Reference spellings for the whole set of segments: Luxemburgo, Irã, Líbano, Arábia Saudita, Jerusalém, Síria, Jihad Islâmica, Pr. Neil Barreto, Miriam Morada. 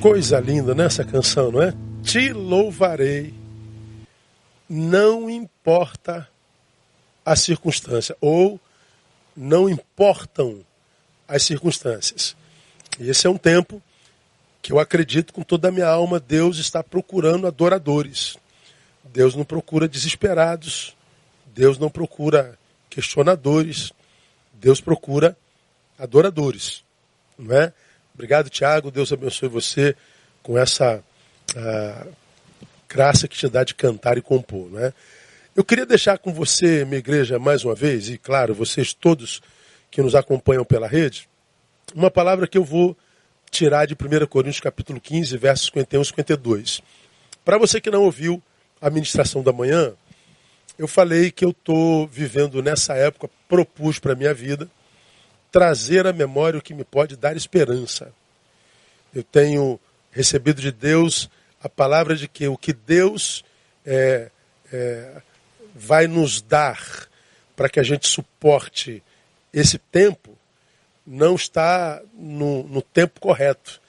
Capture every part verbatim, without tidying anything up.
Coisa linda nessa canção, não é? Te louvarei, não importa a circunstância, ou não importam as circunstâncias. E esse é um tempo que eu acredito com toda a minha alma, Deus está procurando adoradores. Deus não procura desesperados, Deus não procura questionadores, Deus procura adoradores, não é? Obrigado, Tiago, Deus abençoe você com essa a, graça que te dá de cantar e compor, não é? Eu queria deixar com você, minha igreja, mais uma vez, e claro, vocês todos que nos acompanham pela rede, uma palavra que eu vou tirar de primeira Coríntios capítulo quinze, versos cinquenta e um e cinquenta e dois. Para você que não ouviu a ministração da manhã, eu falei que eu estou vivendo nessa época, propus para a minha vida, trazer à memória o que me pode dar esperança. Eu tenho recebido de Deus a palavra de que o que Deus é, é, vai nos dar para que a gente suporte esse tempo, não está no, no tempo correto.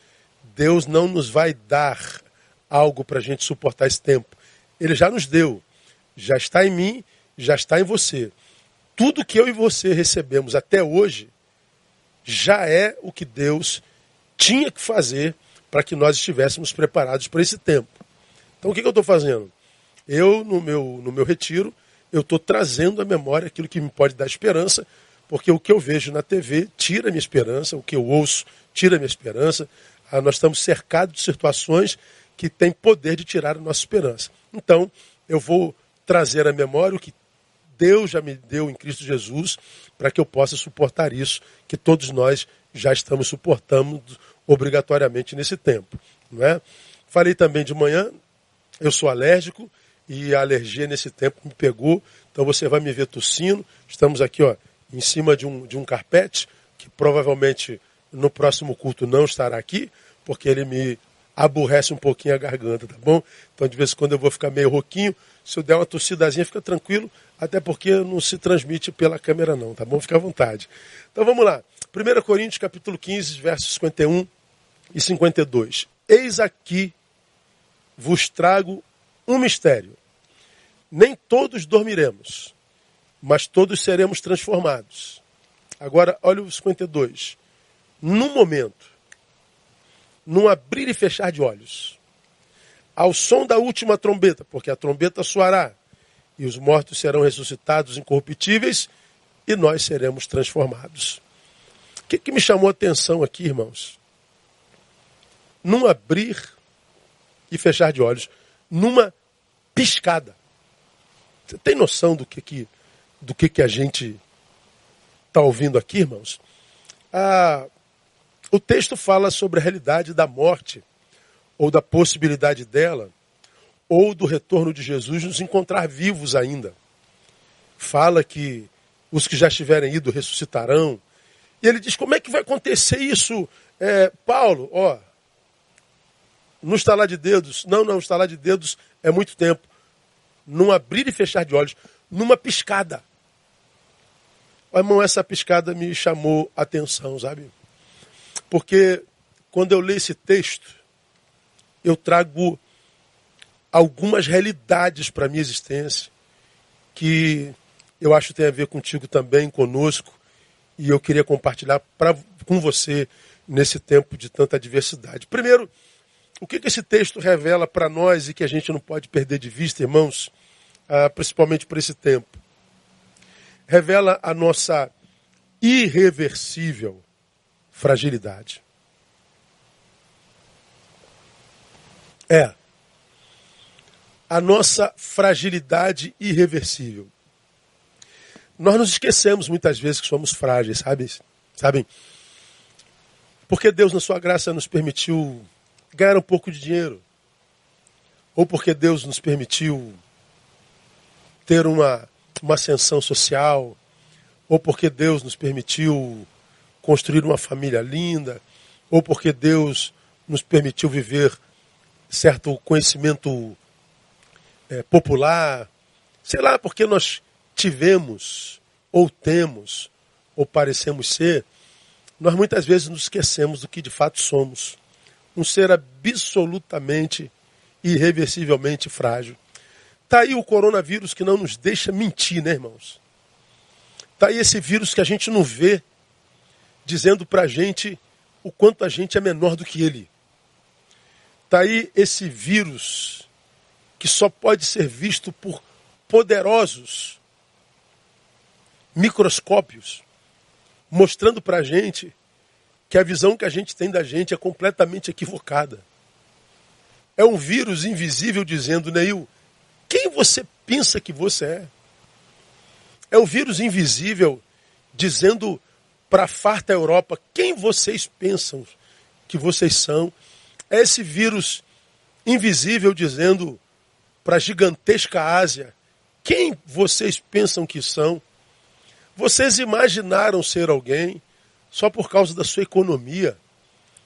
Deus não nos vai dar algo para a gente suportar esse tempo. Ele já nos deu. Já está em mim, já está em você. Tudo que eu e você recebemos até hoje já é o que Deus tinha que fazer para que nós estivéssemos preparados para esse tempo. Então o que, que eu estou fazendo? Eu, no meu, no meu retiro, eu estou trazendo à memória aquilo que me pode dar esperança, porque o que eu vejo na T V tira a minha esperança, o que eu ouço tira a minha esperança. Ah, nós estamos cercados de situações que têm poder de tirar a nossa esperança. Então, eu vou trazer à memória o que Deus já me deu em Cristo Jesus para que eu possa suportar isso, que todos nós já estamos suportando obrigatoriamente nesse tempo, não é? Falei também de manhã, eu sou alérgico e a alergia nesse tempo me pegou, então você vai me ver tossindo, estamos aqui ó, em cima de um, de um carpete, que provavelmente no próximo culto não estará aqui, porque ele me aborrece um pouquinho a garganta, tá bom? Então de vez em quando eu vou ficar meio rouquinho, se eu der uma tossidazinha fica tranquilo, até porque não se transmite pela câmera não, tá bom? Fica à vontade. Então vamos lá, primeira Coríntios capítulo quinze, versos cinquenta e um e cinquenta e dois. Eis aqui vos trago um mistério. Nem todos dormiremos, mas todos seremos transformados. Agora, olha o cinquenta e dois. Num momento, num abrir e fechar de olhos, ao som da última trombeta, porque a trombeta soará, e os mortos serão ressuscitados incorruptíveis, e nós seremos transformados. O que, que me chamou a atenção aqui, irmãos? Num abrir e fechar de olhos, numa piscada. Você tem noção do que que... do que, que a gente está ouvindo aqui, irmãos? Ah, o texto fala sobre a realidade da morte, ou da possibilidade dela, ou do retorno de Jesus nos encontrar vivos ainda. Fala que os que já estiverem ido ressuscitarão. E ele diz, como é que vai acontecer isso? É, Paulo, ó, no estalar de dedos, não, não, estalar de dedos é muito tempo. Num abrir e fechar de olhos, numa piscada. Mas, irmão, essa piscada me chamou a atenção, sabe? Porque quando eu leio esse texto, eu trago algumas realidades para a minha existência que eu acho que tem a ver contigo também, conosco, e eu queria compartilhar pra, com você nesse tempo de tanta adversidade. Primeiro, o que, que esse texto revela para nós e que a gente não pode perder de vista, irmãos, ah, principalmente para esse tempo? Revela a nossa irreversível fragilidade. É. A nossa fragilidade irreversível. Nós nos esquecemos muitas vezes que somos frágeis, sabe? Sabem? Porque Deus, na sua graça, nos permitiu ganhar um pouco de dinheiro. Ou porque Deus nos permitiu ter uma, uma ascensão social, ou porque Deus nos permitiu construir uma família linda, ou porque Deus nos permitiu viver certo conhecimento é, popular, sei lá, porque nós tivemos, ou temos, ou parecemos ser, nós muitas vezes nos esquecemos do que de fato somos, um ser absolutamente, irreversivelmente frágil. Está aí o coronavírus que não nos deixa mentir, né, irmãos? Está aí esse vírus que a gente não vê, dizendo para a gente o quanto a gente é menor do que ele. Está aí esse vírus que só pode ser visto por poderosos microscópios, mostrando para a gente que a visão que a gente tem da gente é completamente equivocada. É um vírus invisível dizendo, Neil, quem você pensa que você é? É um vírus invisível dizendo para a farta Europa quem vocês pensam que vocês são. É esse vírus invisível dizendo para a gigantesca Ásia quem vocês pensam que são. Vocês imaginaram ser alguém só por causa da sua economia.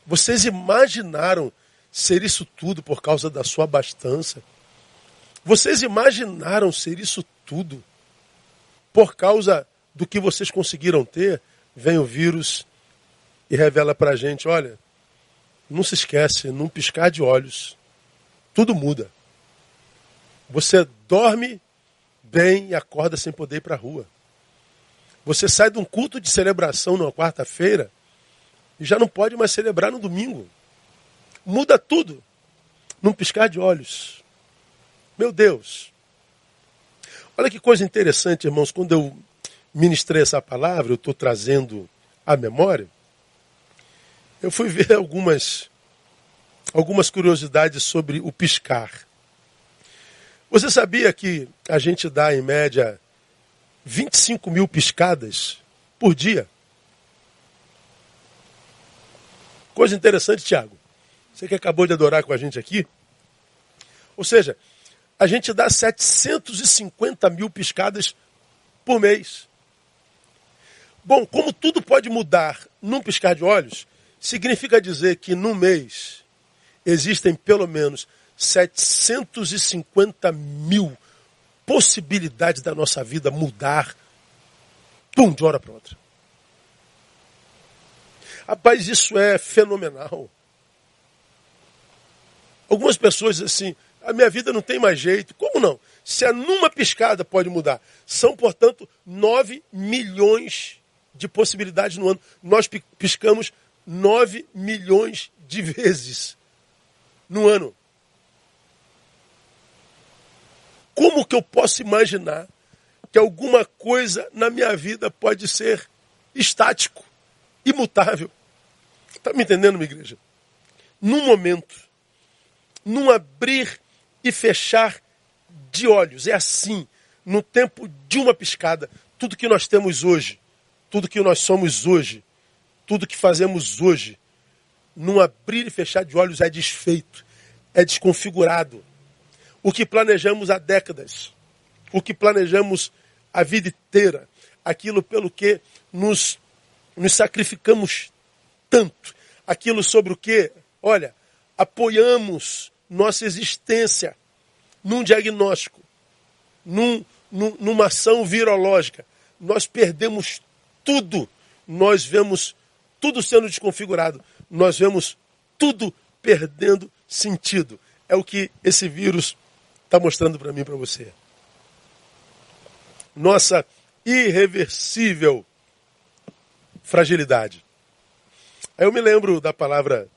Vocês imaginaram ser isso tudo por causa da sua abastança. Vocês imaginaram ser isso tudo por causa do que vocês conseguiram ter. Vem o vírus e revela para a gente, olha, não se esquece, num piscar de olhos, tudo muda. Você dorme bem e acorda sem poder ir para a rua. Você sai de um culto de celebração numa quarta-feira e já não pode mais celebrar no domingo. Muda tudo, num piscar de olhos. Meu Deus! Olha que coisa interessante, irmãos. Quando eu ministrei essa palavra, eu estou trazendo à memória, eu fui ver algumas, algumas curiosidades sobre o piscar. Você sabia que a gente dá, em média, vinte e cinco mil piscadas por dia? Coisa interessante, Tiago. Você que acabou de adorar com a gente aqui. Ou seja, a gente dá setecentos e cinquenta mil piscadas por mês. Bom, como tudo pode mudar num piscar de olhos, significa dizer que num mês existem pelo menos setecentos e cinquenta mil possibilidades da nossa vida mudar, pum, de hora para outra. Rapaz, isso é fenomenal. Algumas pessoas dizem assim, a minha vida não tem mais jeito. Como não? Se é numa piscada pode mudar. São, portanto, nove milhões de possibilidades no ano. Nós piscamos nove milhões de vezes no ano. Como que eu posso imaginar que alguma coisa na minha vida pode ser estático, imutável? Está me entendendo, minha igreja? Num momento, num abrir e fechar de olhos. É assim, no tempo de uma piscada, tudo que nós temos hoje, tudo que nós somos hoje, tudo que fazemos hoje, num abrir e fechar de olhos é desfeito, é desconfigurado. O que planejamos há décadas, o que planejamos a vida inteira, aquilo pelo que nos, nos sacrificamos tanto, aquilo sobre o que, olha, apoiamos nossa existência num diagnóstico, num, num, numa ação virológica. Nós perdemos tudo, nós vemos tudo sendo desconfigurado, nós vemos tudo perdendo sentido. É o que esse vírus está mostrando para mim e para você. Nossa irreversível fragilidade. Aí eu me lembro da palavra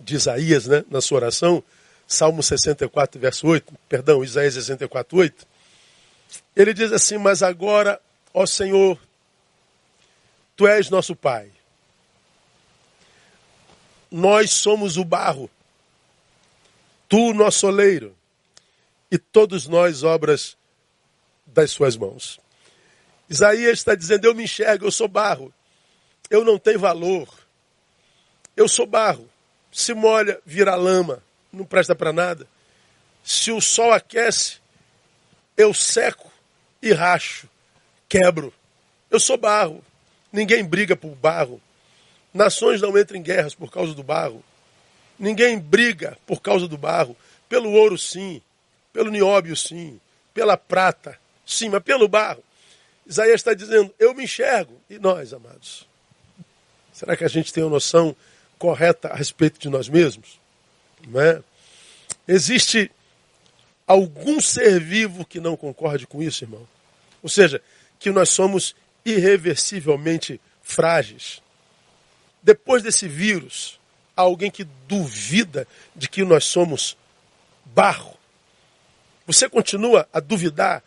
de Isaías, né, na sua oração, Salmo sessenta e quatro, verso oito, perdão, Isaías sessenta e quatro, oito. Ele diz assim, mas agora, ó Senhor, Tu és nosso Pai. Nós somos o barro, Tu, nosso oleiro, e todos nós obras das suas mãos. Isaías está dizendo, eu me enxergo, eu sou barro. Eu não tenho valor. Eu sou barro. Se molha, vira lama. Não presta para nada. Se o sol aquece, eu seco e racho. Quebro. Eu sou barro. Ninguém briga por barro. Nações não entram em guerras por causa do barro. Ninguém briga por causa do barro. Pelo ouro, sim. Pelo nióbio, sim. Pela prata, sim. Mas pelo barro. Isaías está dizendo, eu me enxergo. E nós, amados? Será que a gente tem a noção correta a respeito de nós mesmos? Não é? Existe algum ser vivo que não concorde com isso, irmão? Ou seja, que nós somos irreversivelmente frágeis. Depois desse vírus, há alguém que duvida de que nós somos barro. Você continua a duvidar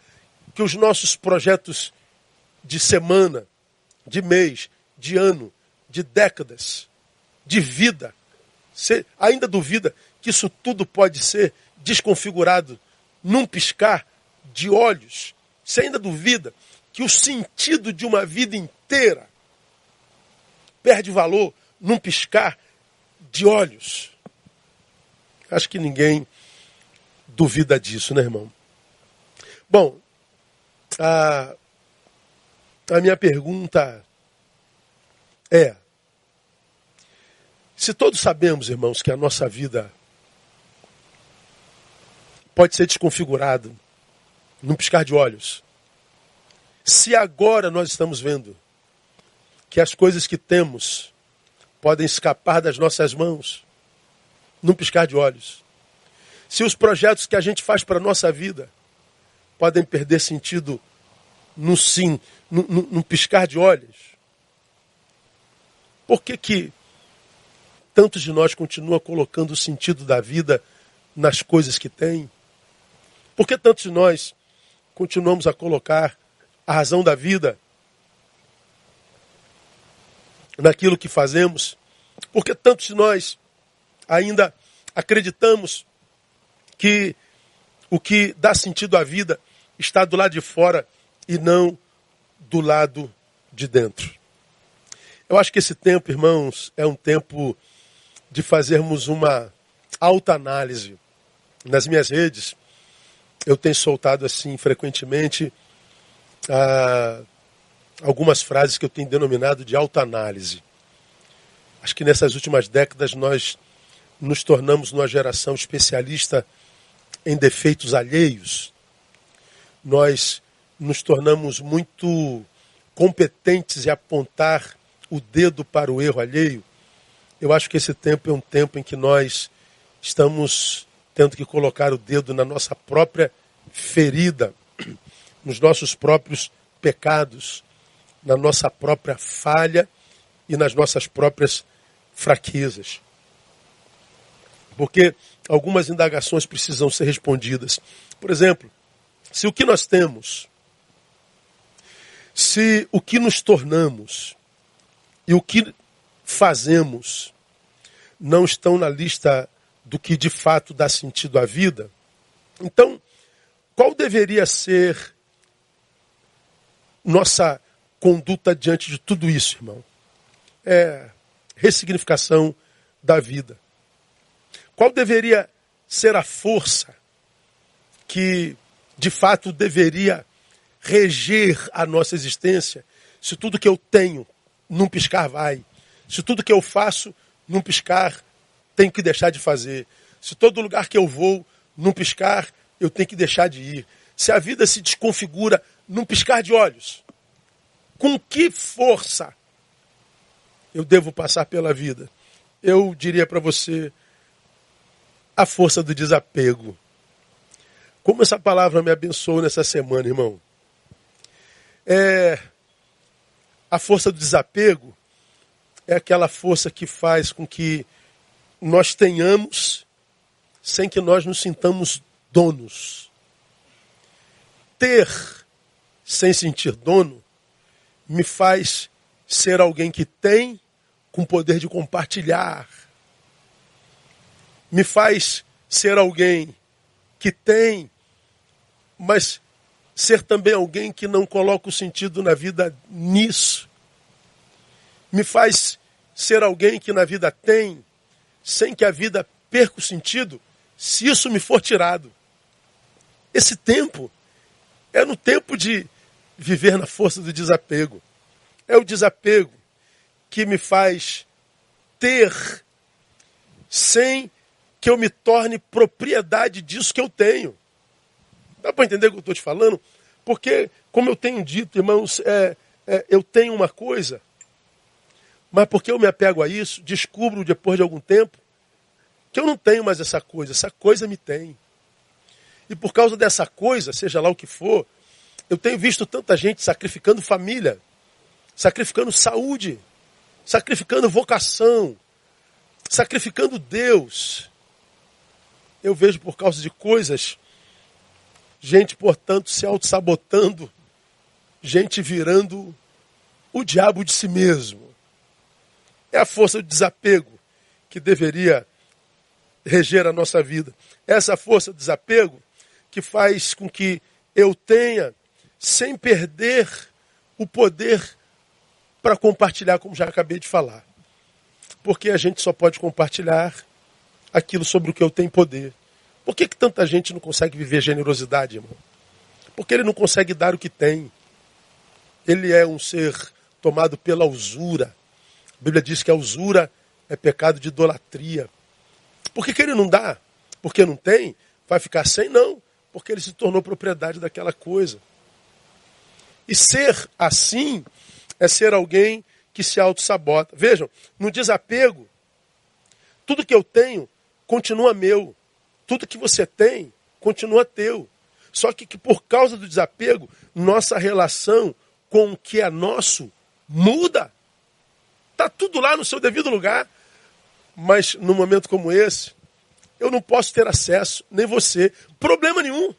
que os nossos projetos de semana, de mês, de ano, de décadas, de vida, você ainda duvida que isso tudo pode ser desconfigurado num piscar de olhos? Você ainda duvida que o sentido de uma vida inteira perde valor num piscar de olhos? Acho que ninguém duvida disso, né, irmão? Bom, a, a minha pergunta é, se todos sabemos, irmãos, que a nossa vida pode ser desconfigurada num piscar de olhos, se agora nós estamos vendo que as coisas que temos podem escapar das nossas mãos num piscar de olhos, se os projetos que a gente faz para a nossa vida podem perder sentido num sim, num, num piscar de olhos, por que que tantos de nós continuam colocando o sentido da vida nas coisas que tem? Por que tantos de nós continuamos a colocar a razão da vida naquilo que fazemos? Por que tantos de nós ainda acreditamos que o que dá sentido à vida está do lado de fora e não do lado de dentro? Eu acho que esse tempo, irmãos, é um tempo de fazermos uma autoanálise. Nas minhas redes, eu tenho soltado assim frequentemente ah, algumas frases que eu tenho denominado de autoanálise. Acho que nessas últimas décadas nós nos tornamos uma geração especialista em defeitos alheios. Nós nos tornamos muito competentes em apontar o dedo para o erro alheio. Eu acho que esse tempo é um tempo em que nós estamos tendo que colocar o dedo na nossa própria ferida, nos nossos próprios pecados, na nossa própria falha e nas nossas próprias fraquezas. Porque algumas indagações precisam ser respondidas. Por exemplo, se o que nós temos, se o que nos tornamos e o que fazemos não estão na lista do que de fato dá sentido à vida, então qual deveria ser nossa conduta diante de tudo isso, irmão? É ressignificação da vida. Qual deveria ser a força que, de fato, deveria reger a nossa existência se tudo que eu tenho, num piscar, vai? Se tudo que eu faço, num piscar, tenho que deixar de fazer? Se todo lugar que eu vou, num piscar, eu tenho que deixar de ir? Se a vida se desconfigura, num piscar de olhos, com que força eu devo passar pela vida? Eu diria para você: a força do desapego. Como essa palavra me abençoou nessa semana, irmão. É, a força do desapego é aquela força que faz com que nós tenhamos sem que nós nos sintamos donos. Ter sem sentir dono me faz ser alguém que tem com poder de compartilhar. Me faz ser alguém que tem, mas ser também alguém que não coloca o sentido na vida nisso. Me faz ser alguém que na vida tem, sem que a vida perca o sentido, se isso me for tirado. Esse tempo é no tempo de viver na força do desapego. É o desapego que me faz ter sem que eu me torne propriedade disso que eu tenho. Dá para entender o que eu estou te falando? Porque, como eu tenho dito, irmãos, é, é, eu tenho uma coisa, Mas porque eu me apego a isso, descubro depois de algum tempo que eu não tenho mais essa coisa. Essa coisa me tem. E por causa dessa coisa, seja lá o que for, eu tenho visto tanta gente sacrificando família, sacrificando saúde, sacrificando vocação, sacrificando Deus. Eu vejo por causa de coisas, gente, portanto, se autossabotando, gente virando o diabo de si mesmo. É a força do desapego que deveria reger a nossa vida. Essa força do desapego que faz com que eu tenha, sem perder o poder para compartilhar, como já acabei de falar. Porque a gente só pode compartilhar aquilo sobre o que eu tenho poder. Por que que tanta gente não consegue viver generosidade, irmão? Porque ele não consegue dar o que tem. Ele é um ser tomado pela usura. A Bíblia diz que a usura é pecado de idolatria. Por que que ele não dá? Porque não tem? Vai ficar sem? Não. Porque ele se tornou propriedade daquela coisa. E ser assim é ser alguém que se autossabota. Vejam, no desapego, tudo que eu tenho continua meu. Tudo que você tem continua teu. Só que, que por causa do desapego, nossa relação com o que é nosso muda. Está tudo lá no seu devido lugar. Mas num momento como esse, eu não posso ter acesso, nem você. Problema nenhum.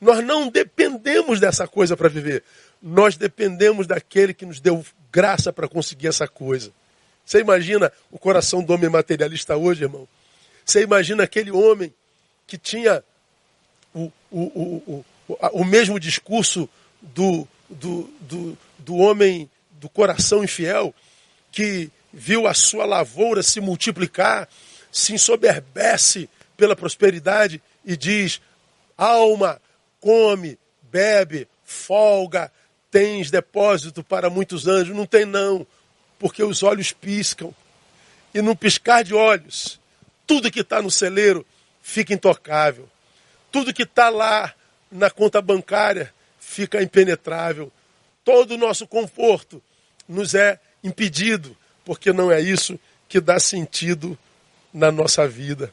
Nós não dependemos dessa coisa para viver. Nós dependemos daquele que nos deu graça para conseguir essa coisa. Você imagina o coração do homem materialista hoje, irmão? Você imagina aquele homem que tinha o, o, o, o, o mesmo discurso do, do, do, do homem do coração infiel, que viu a sua lavoura se multiplicar, se ensoberbece pela prosperidade e diz: alma, come, bebe, folga, tens depósito para muitos anjos. Não tem não, porque os olhos piscam. E no piscar de olhos, tudo que está no celeiro fica intocável. Tudo que está lá na conta bancária fica impenetrável. Todo o nosso conforto nos é impedido, porque não é isso que dá sentido na nossa vida.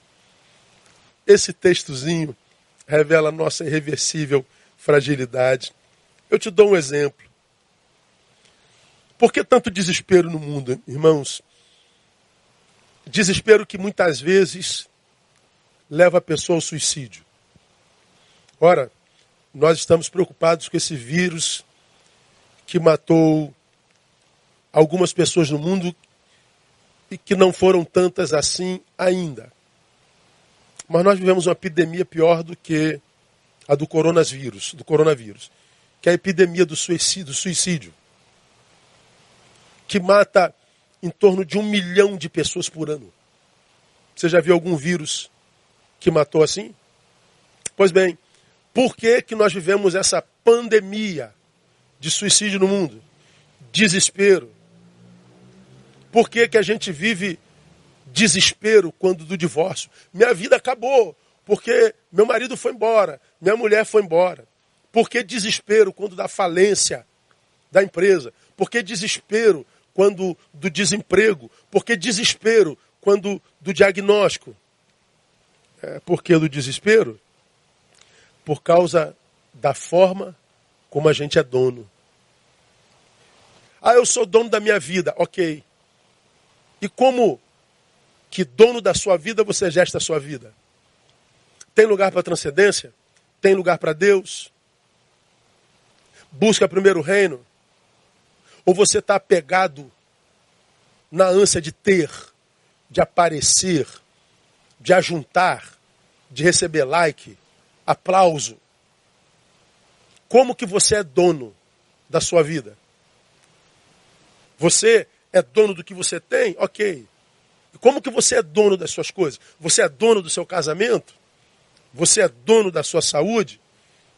Esse textozinho revela a nossa irreversível fragilidade. Eu te dou um exemplo. Por que tanto desespero no mundo, irmãos? Desespero que muitas vezes leva a pessoa ao suicídio. Ora, nós estamos preocupados com esse vírus que matou algumas pessoas no mundo e que não foram tantas assim ainda. Mas nós vivemos uma epidemia pior do que a do coronavírus, do coronavírus, que é a epidemia do suicídio, suicídio, que mata em torno de um milhão de pessoas por ano. Você já viu algum vírus que matou assim? Pois bem, por que que nós vivemos essa pandemia de suicídio no mundo? Desespero. Por que que a gente vive desespero quando do divórcio? Minha vida acabou, porque meu marido foi embora, minha mulher foi embora. Por que desespero quando da falência da empresa? Por que desespero quando do desemprego? Por que desespero quando do diagnóstico? É, por que do desespero? Por causa da forma como a gente é dono. Ah, eu sou dono da minha vida, ok. E como que dono da sua vida você gesta a sua vida? Tem lugar para transcendência? Tem lugar para Deus? Busca primeiro o reino? Ou você está apegado na ânsia de ter, de aparecer, de ajuntar, de receber like, aplauso? Como que você é dono da sua vida? Você é dono do que você tem? Ok. Como que você é dono das suas coisas? Você é dono do seu casamento? Você é dono da sua saúde?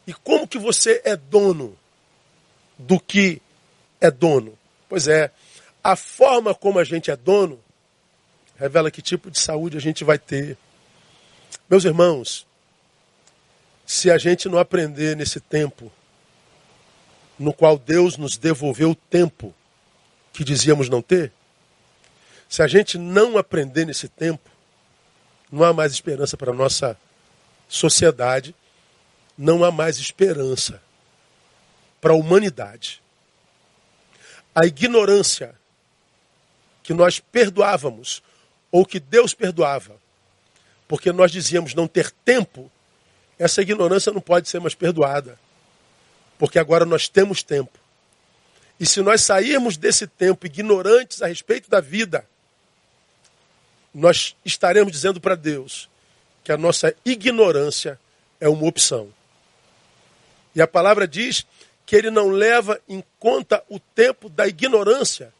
E como que você é dono do que é dono? Pois é, a forma como a gente é dono revela que tipo de saúde a gente vai ter. Meus irmãos, se a gente não aprender nesse tempo no qual Deus nos devolveu o tempo que dizíamos não ter, Se a gente não aprender nesse tempo, não há mais esperança para a nossa sociedade, não há mais esperança para a humanidade. A ignorância que nós perdoávamos, ou que Deus perdoava, porque nós dizíamos não ter tempo, essa ignorância não pode ser mais perdoada, porque agora nós temos tempo. E se nós sairmos desse tempo ignorantes a respeito da vida, nós estaremos dizendo para Deus que a nossa ignorância é uma opção. E a palavra diz que ele não leva em conta o tempo da ignorância,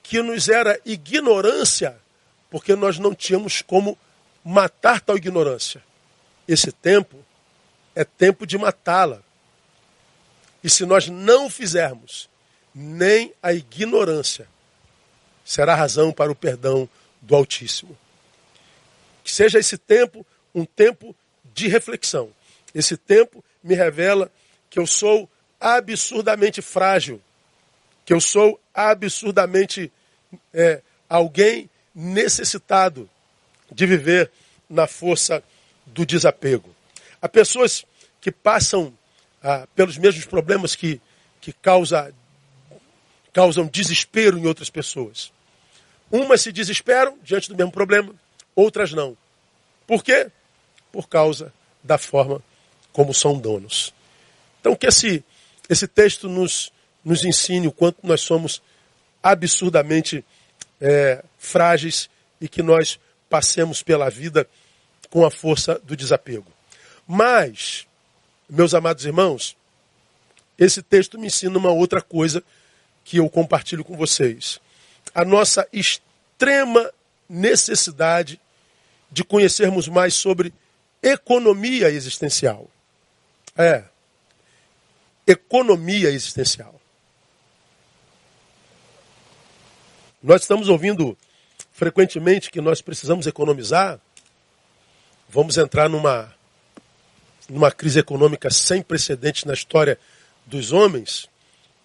que nos era ignorância, porque nós não tínhamos como matar tal ignorância. Esse tempo é tempo de matá-la. E se nós não fizermos, nem a ignorância será razão para o perdão do Altíssimo. Que seja esse tempo um tempo de reflexão. Esse tempo me revela que eu sou absurdamente frágil, que eu sou absurdamente é, alguém necessitado de viver na força do desapego. Há pessoas que passam ah, pelos mesmos problemas que, que causa, causam desespero em outras pessoas. Umas se desesperam diante do mesmo problema, outras não. Por quê? Por causa da forma como são donos. Então que esse, esse texto nos, nos ensine o quanto nós somos absurdamente é, frágeis e que nós passemos pela vida com a força do desapego. Mas, meus amados irmãos, esse texto me ensina uma outra coisa que eu compartilho com vocês. A nossa extrema necessidade de conhecermos mais sobre economia existencial. É, economia existencial. Nós estamos ouvindo frequentemente que nós precisamos economizar. Vamos entrar numa, numa crise econômica sem precedentes na história dos homens.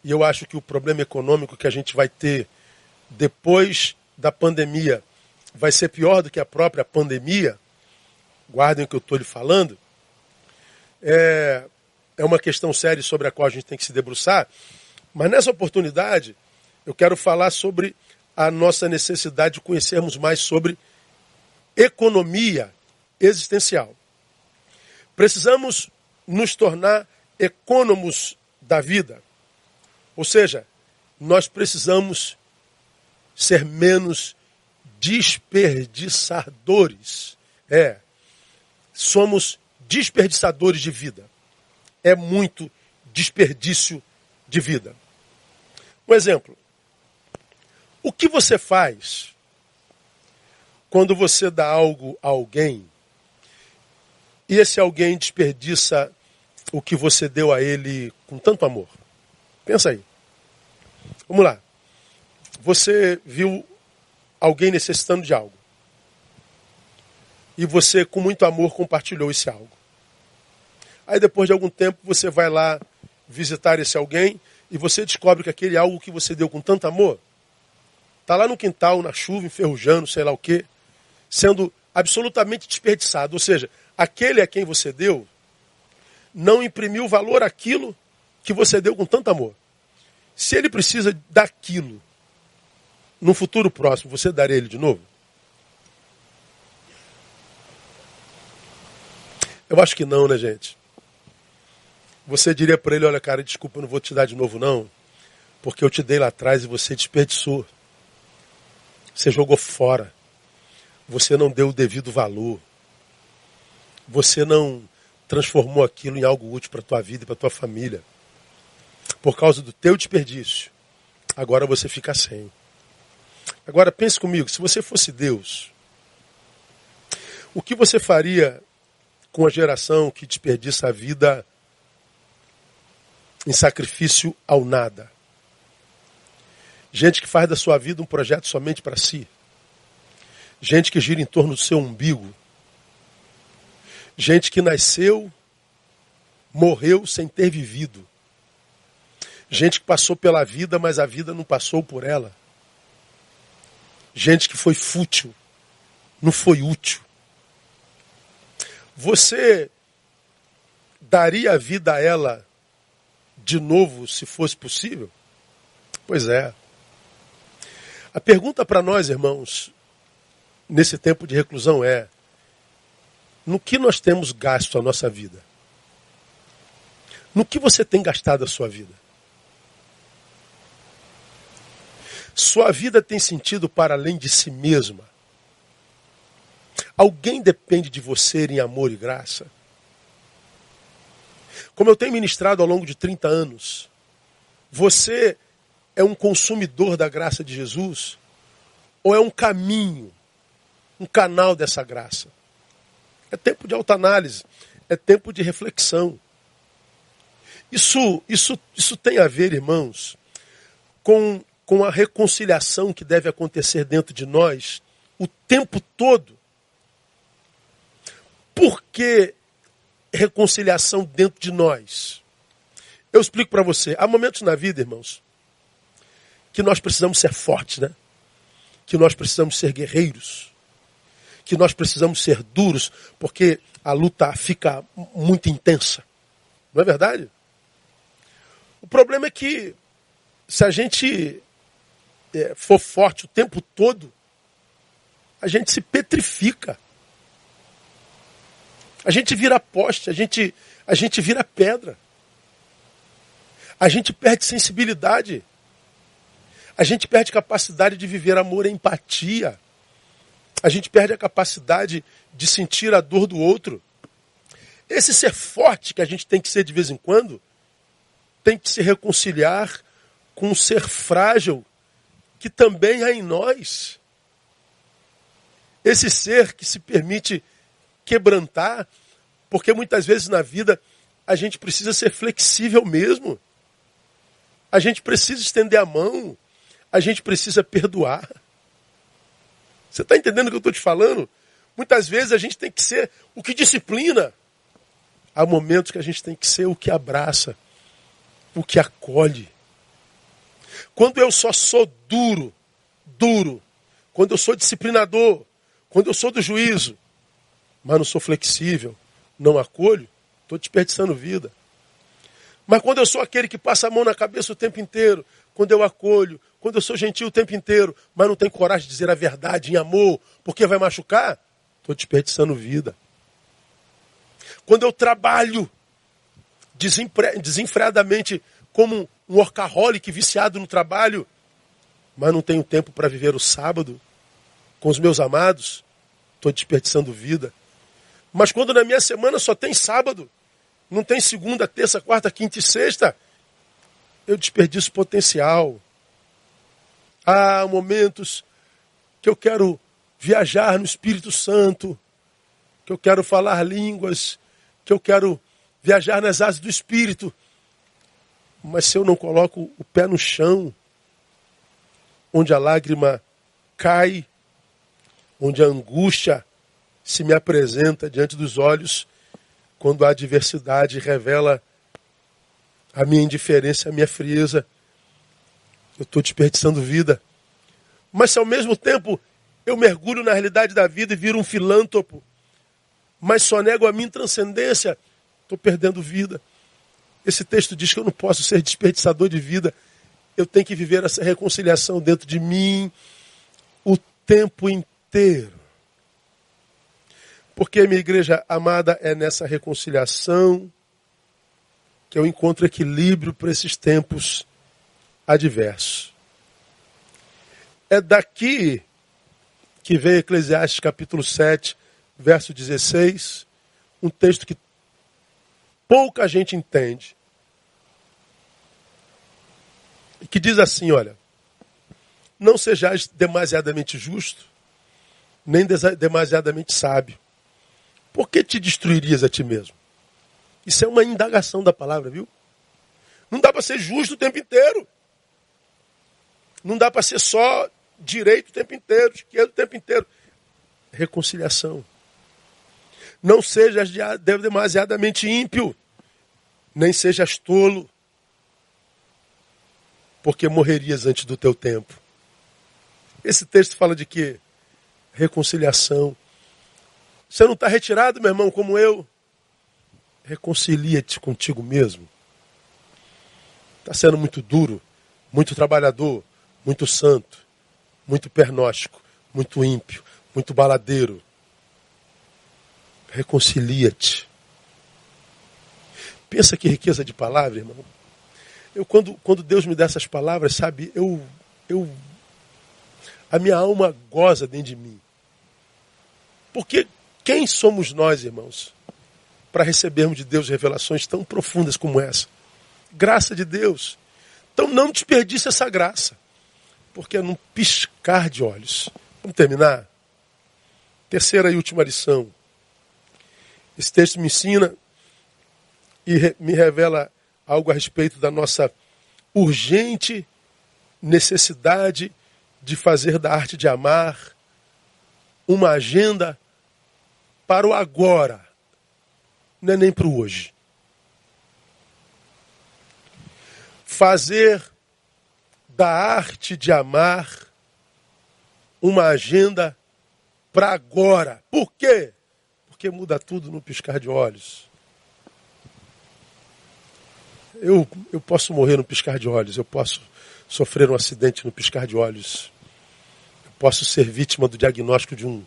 E eu acho que o problema econômico que a gente vai ter depois da pandemia vai ser pior do que a própria pandemia. Guardem o que eu estou lhe falando. É, é uma questão séria sobre a qual a gente tem que se debruçar. Mas nessa oportunidade, eu quero falar sobre a nossa necessidade de conhecermos mais sobre economia existencial. Precisamos nos tornar econômicos da vida. Ou seja, nós precisamos ser menos desperdiçadores. É, somos desperdiçadores de vida. É muito desperdício de vida. Um exemplo. O que você faz quando você dá algo a alguém e esse alguém desperdiça o que você deu a ele com tanto amor? Pensa aí. Vamos lá. Você viu alguém necessitando de algo. E você, com muito amor, compartilhou esse algo. Aí, depois de algum tempo, você vai lá visitar esse alguém e você descobre que aquele algo que você deu com tanto amor está lá no quintal, na chuva, enferrujando, sei lá o quê, sendo absolutamente desperdiçado. Ou seja, aquele a quem você deu não imprimiu valor àquilo que você deu com tanto amor. Se ele precisa daquilo, no futuro próximo, você daria ele de novo? Eu acho que não, né, gente? Você diria para ele, olha, cara, desculpa, eu não vou te dar de novo, não, porque eu te dei lá atrás e você desperdiçou. Você jogou fora. Você não deu o devido valor. Você não transformou aquilo em algo útil para a tua vida e para a tua família. Por causa do teu desperdício, agora você fica sem. Agora pense comigo, se você fosse Deus, o que você faria com a geração que desperdiça a vida em sacrifício ao nada? Gente que faz da sua vida um projeto somente para si. Gente que gira em torno do seu umbigo. Gente que nasceu, morreu sem ter vivido. Gente que passou pela vida, mas a vida não passou por ela. Gente que foi fútil, não foi útil. Você daria a vida a ela de novo, se fosse possível? Pois é. A pergunta para nós, irmãos, nesse tempo de reclusão é: no que nós temos gasto a nossa vida? No que você tem gastado a sua vida? Sua vida tem sentido para além de si mesma? Alguém depende de você em amor e graça? Como eu tenho ministrado ao longo de trinta anos, você é um consumidor da graça de Jesus ou é um caminho, um canal dessa graça? É tempo de autoanálise, é tempo de reflexão. Isso, isso, isso tem a ver, irmãos, com, com a reconciliação que deve acontecer dentro de nós o tempo todo. Por que reconciliação dentro de nós? Eu explico para você. Há momentos na vida, irmãos, que nós precisamos ser fortes, né? Que nós precisamos ser guerreiros. Que nós precisamos ser duros, porque a luta fica muito intensa. Não é verdade? O problema é que se a gente é, for forte o tempo todo, a gente se petrifica. A gente vira poste, a gente, a gente vira pedra. A gente perde sensibilidade. A gente perde capacidade de viver amor e empatia. A gente perde a capacidade de sentir a dor do outro. Esse ser forte que a gente tem que ser de vez em quando, tem que se reconciliar com o ser frágil que também há em nós. Esse ser que se permite quebrantar, porque muitas vezes na vida a gente precisa ser flexível mesmo. A gente precisa estender a mão, a gente precisa perdoar. Você está entendendo o que eu estou te falando? Muitas vezes a gente tem que ser o que disciplina. Há momentos que a gente tem que ser o que abraça, o que acolhe. Quando eu só sou duro, duro, quando eu sou disciplinador, quando eu sou do juízo, mas não sou flexível, não acolho, estou desperdiçando vida. Mas quando eu sou aquele que passa a mão na cabeça o tempo inteiro, quando eu acolho, quando eu sou gentil o tempo inteiro, mas não tenho coragem de dizer a verdade em amor, porque vai machucar, estou desperdiçando vida. Quando eu trabalho desenfre... desenfreadamente como um workaholic viciado no trabalho, mas não tenho tempo para viver o sábado com os meus amados, estou desperdiçando vida. Mas quando na minha semana só tem sábado, não tem segunda, terça, quarta, quinta e sexta, eu desperdiço potencial. Há momentos que eu quero viajar no Espírito Santo, que eu quero falar línguas, que eu quero viajar nas asas do Espírito. Mas se eu não coloco o pé no chão, onde a lágrima cai, onde a angústia se me apresenta diante dos olhos, quando a adversidade revela a minha indiferença, a minha frieza, eu estou desperdiçando vida. Mas se ao mesmo tempo eu mergulho na realidade da vida e viro um filântropo, mas só nego a minha transcendência, estou perdendo vida. Esse texto diz que eu não posso ser desperdiçador de vida. Eu tenho que viver essa reconciliação dentro de mim o tempo inteiro. Porque, minha igreja amada, é nessa reconciliação que eu encontro equilíbrio para esses tempos adversos. É daqui que vem Eclesiastes capítulo sete, verso dezesseis, um texto que pouca gente entende, e que diz assim, olha: não sejais demasiadamente justo, nem demasiadamente sábio. Por que te destruirias a ti mesmo? Isso é uma indagação da palavra, viu? Não dá para ser justo o tempo inteiro. Não dá para ser só direito o tempo inteiro, esquerdo o tempo inteiro. Reconciliação. Não sejas demasiadamente ímpio, nem sejas tolo, porque morrerias antes do teu tempo. Esse texto fala de quê? Reconciliação. Você não está retirado, meu irmão, como eu? Reconcilia-te contigo mesmo. Está sendo muito duro, muito trabalhador, muito santo, muito pernóstico, muito ímpio, muito baladeiro. Reconcilia-te. Pensa que riqueza de palavra, irmão. Eu, quando, quando Deus me dá essas palavras, sabe, eu, eu, a minha alma goza dentro de mim. Porque quem somos nós, irmãos, para recebermos de Deus revelações tão profundas como essa? Graça de Deus. Então não desperdice essa graça, porque é num piscar de olhos. Vamos terminar? Terceira e última lição. Esse texto me ensina e re- me revela algo a respeito da nossa urgente necessidade de fazer da arte de amar uma agenda para o agora, não é nem para o hoje. Fazer da arte de amar uma agenda para agora. Por quê? Porque muda tudo no piscar de olhos. Eu, eu posso morrer no piscar de olhos, eu posso sofrer um acidente no piscar de olhos, eu posso ser vítima do diagnóstico de um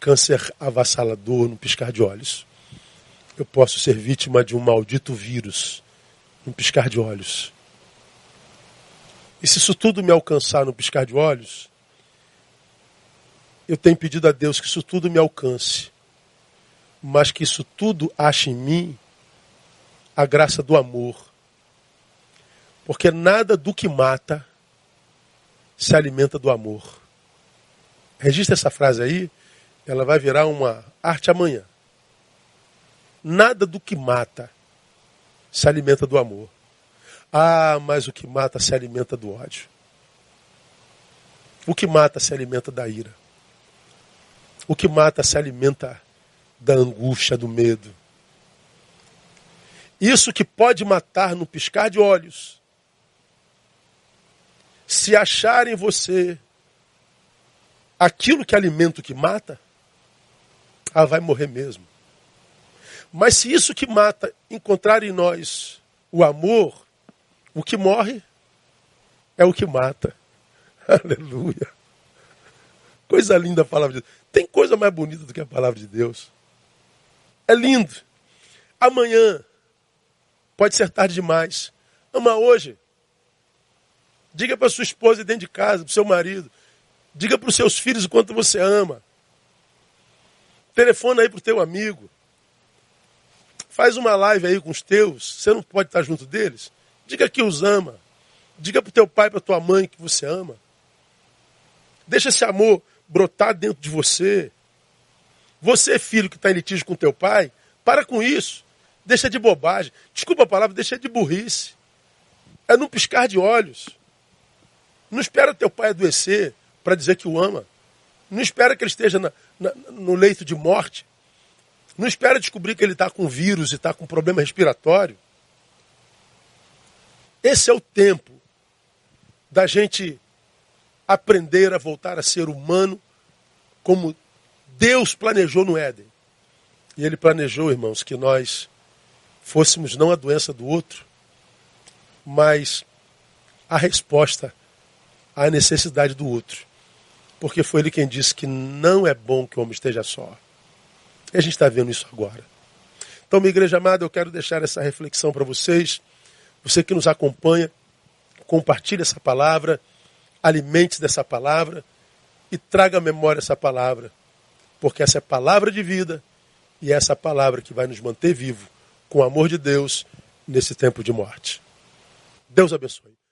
câncer avassalador no piscar de olhos, eu posso ser vítima de um maldito vírus no piscar de olhos. E se isso tudo me alcançar no piscar de olhos, eu tenho pedido a Deus que isso tudo me alcance, mas que isso tudo ache em mim a graça do amor. Porque nada do que mata se alimenta do amor. Registra essa frase aí, ela vai virar uma arte amanhã. Nada do que mata se alimenta do amor. Ah, mas o que mata se alimenta do ódio. O que mata se alimenta da ira. O que mata se alimenta da angústia, do medo. Isso que pode matar no piscar de olhos, se achar em você aquilo que alimenta o que mata, ah, vai morrer mesmo. Mas se isso que mata encontrar em nós o amor, o que morre é o que mata. Aleluia. Coisa linda a palavra de Deus. Tem coisa mais bonita do que a palavra de Deus. É lindo. Amanhã pode ser tarde demais. Ama hoje. Diga para sua esposa dentro de casa, para seu marido. Diga para os seus filhos o quanto você ama. Telefona aí para o teu amigo. Faz uma live aí com os teus. Você não pode estar junto deles. Diga que os ama. Diga para o teu pai, para a tua mãe que você ama. Deixa esse amor brotar dentro de você. Você, filho, que está em litígio com teu pai, para com isso. Deixa de bobagem. Desculpa a palavra, deixa de burrice. É não piscar de olhos. Não espera teu pai adoecer para dizer que o ama. Não espera que ele esteja na, na, no leito de morte. Não espera descobrir que ele está com vírus e está com problema respiratório. Esse é o tempo da gente aprender a voltar a ser humano como Deus planejou no Éden. E ele planejou, irmãos, que nós fôssemos não a doença do outro, mas a resposta à necessidade do outro. Porque foi ele quem disse que não é bom que o homem esteja só. E a gente está vendo isso agora. Então, minha igreja amada, eu quero deixar essa reflexão para vocês. Você que nos acompanha, compartilhe essa palavra, alimente-se dessa palavra e traga à memória essa palavra. Porque essa é palavra de vida. E é essa palavra que vai nos manter vivos, com o amor de Deus, nesse tempo de morte. Deus abençoe.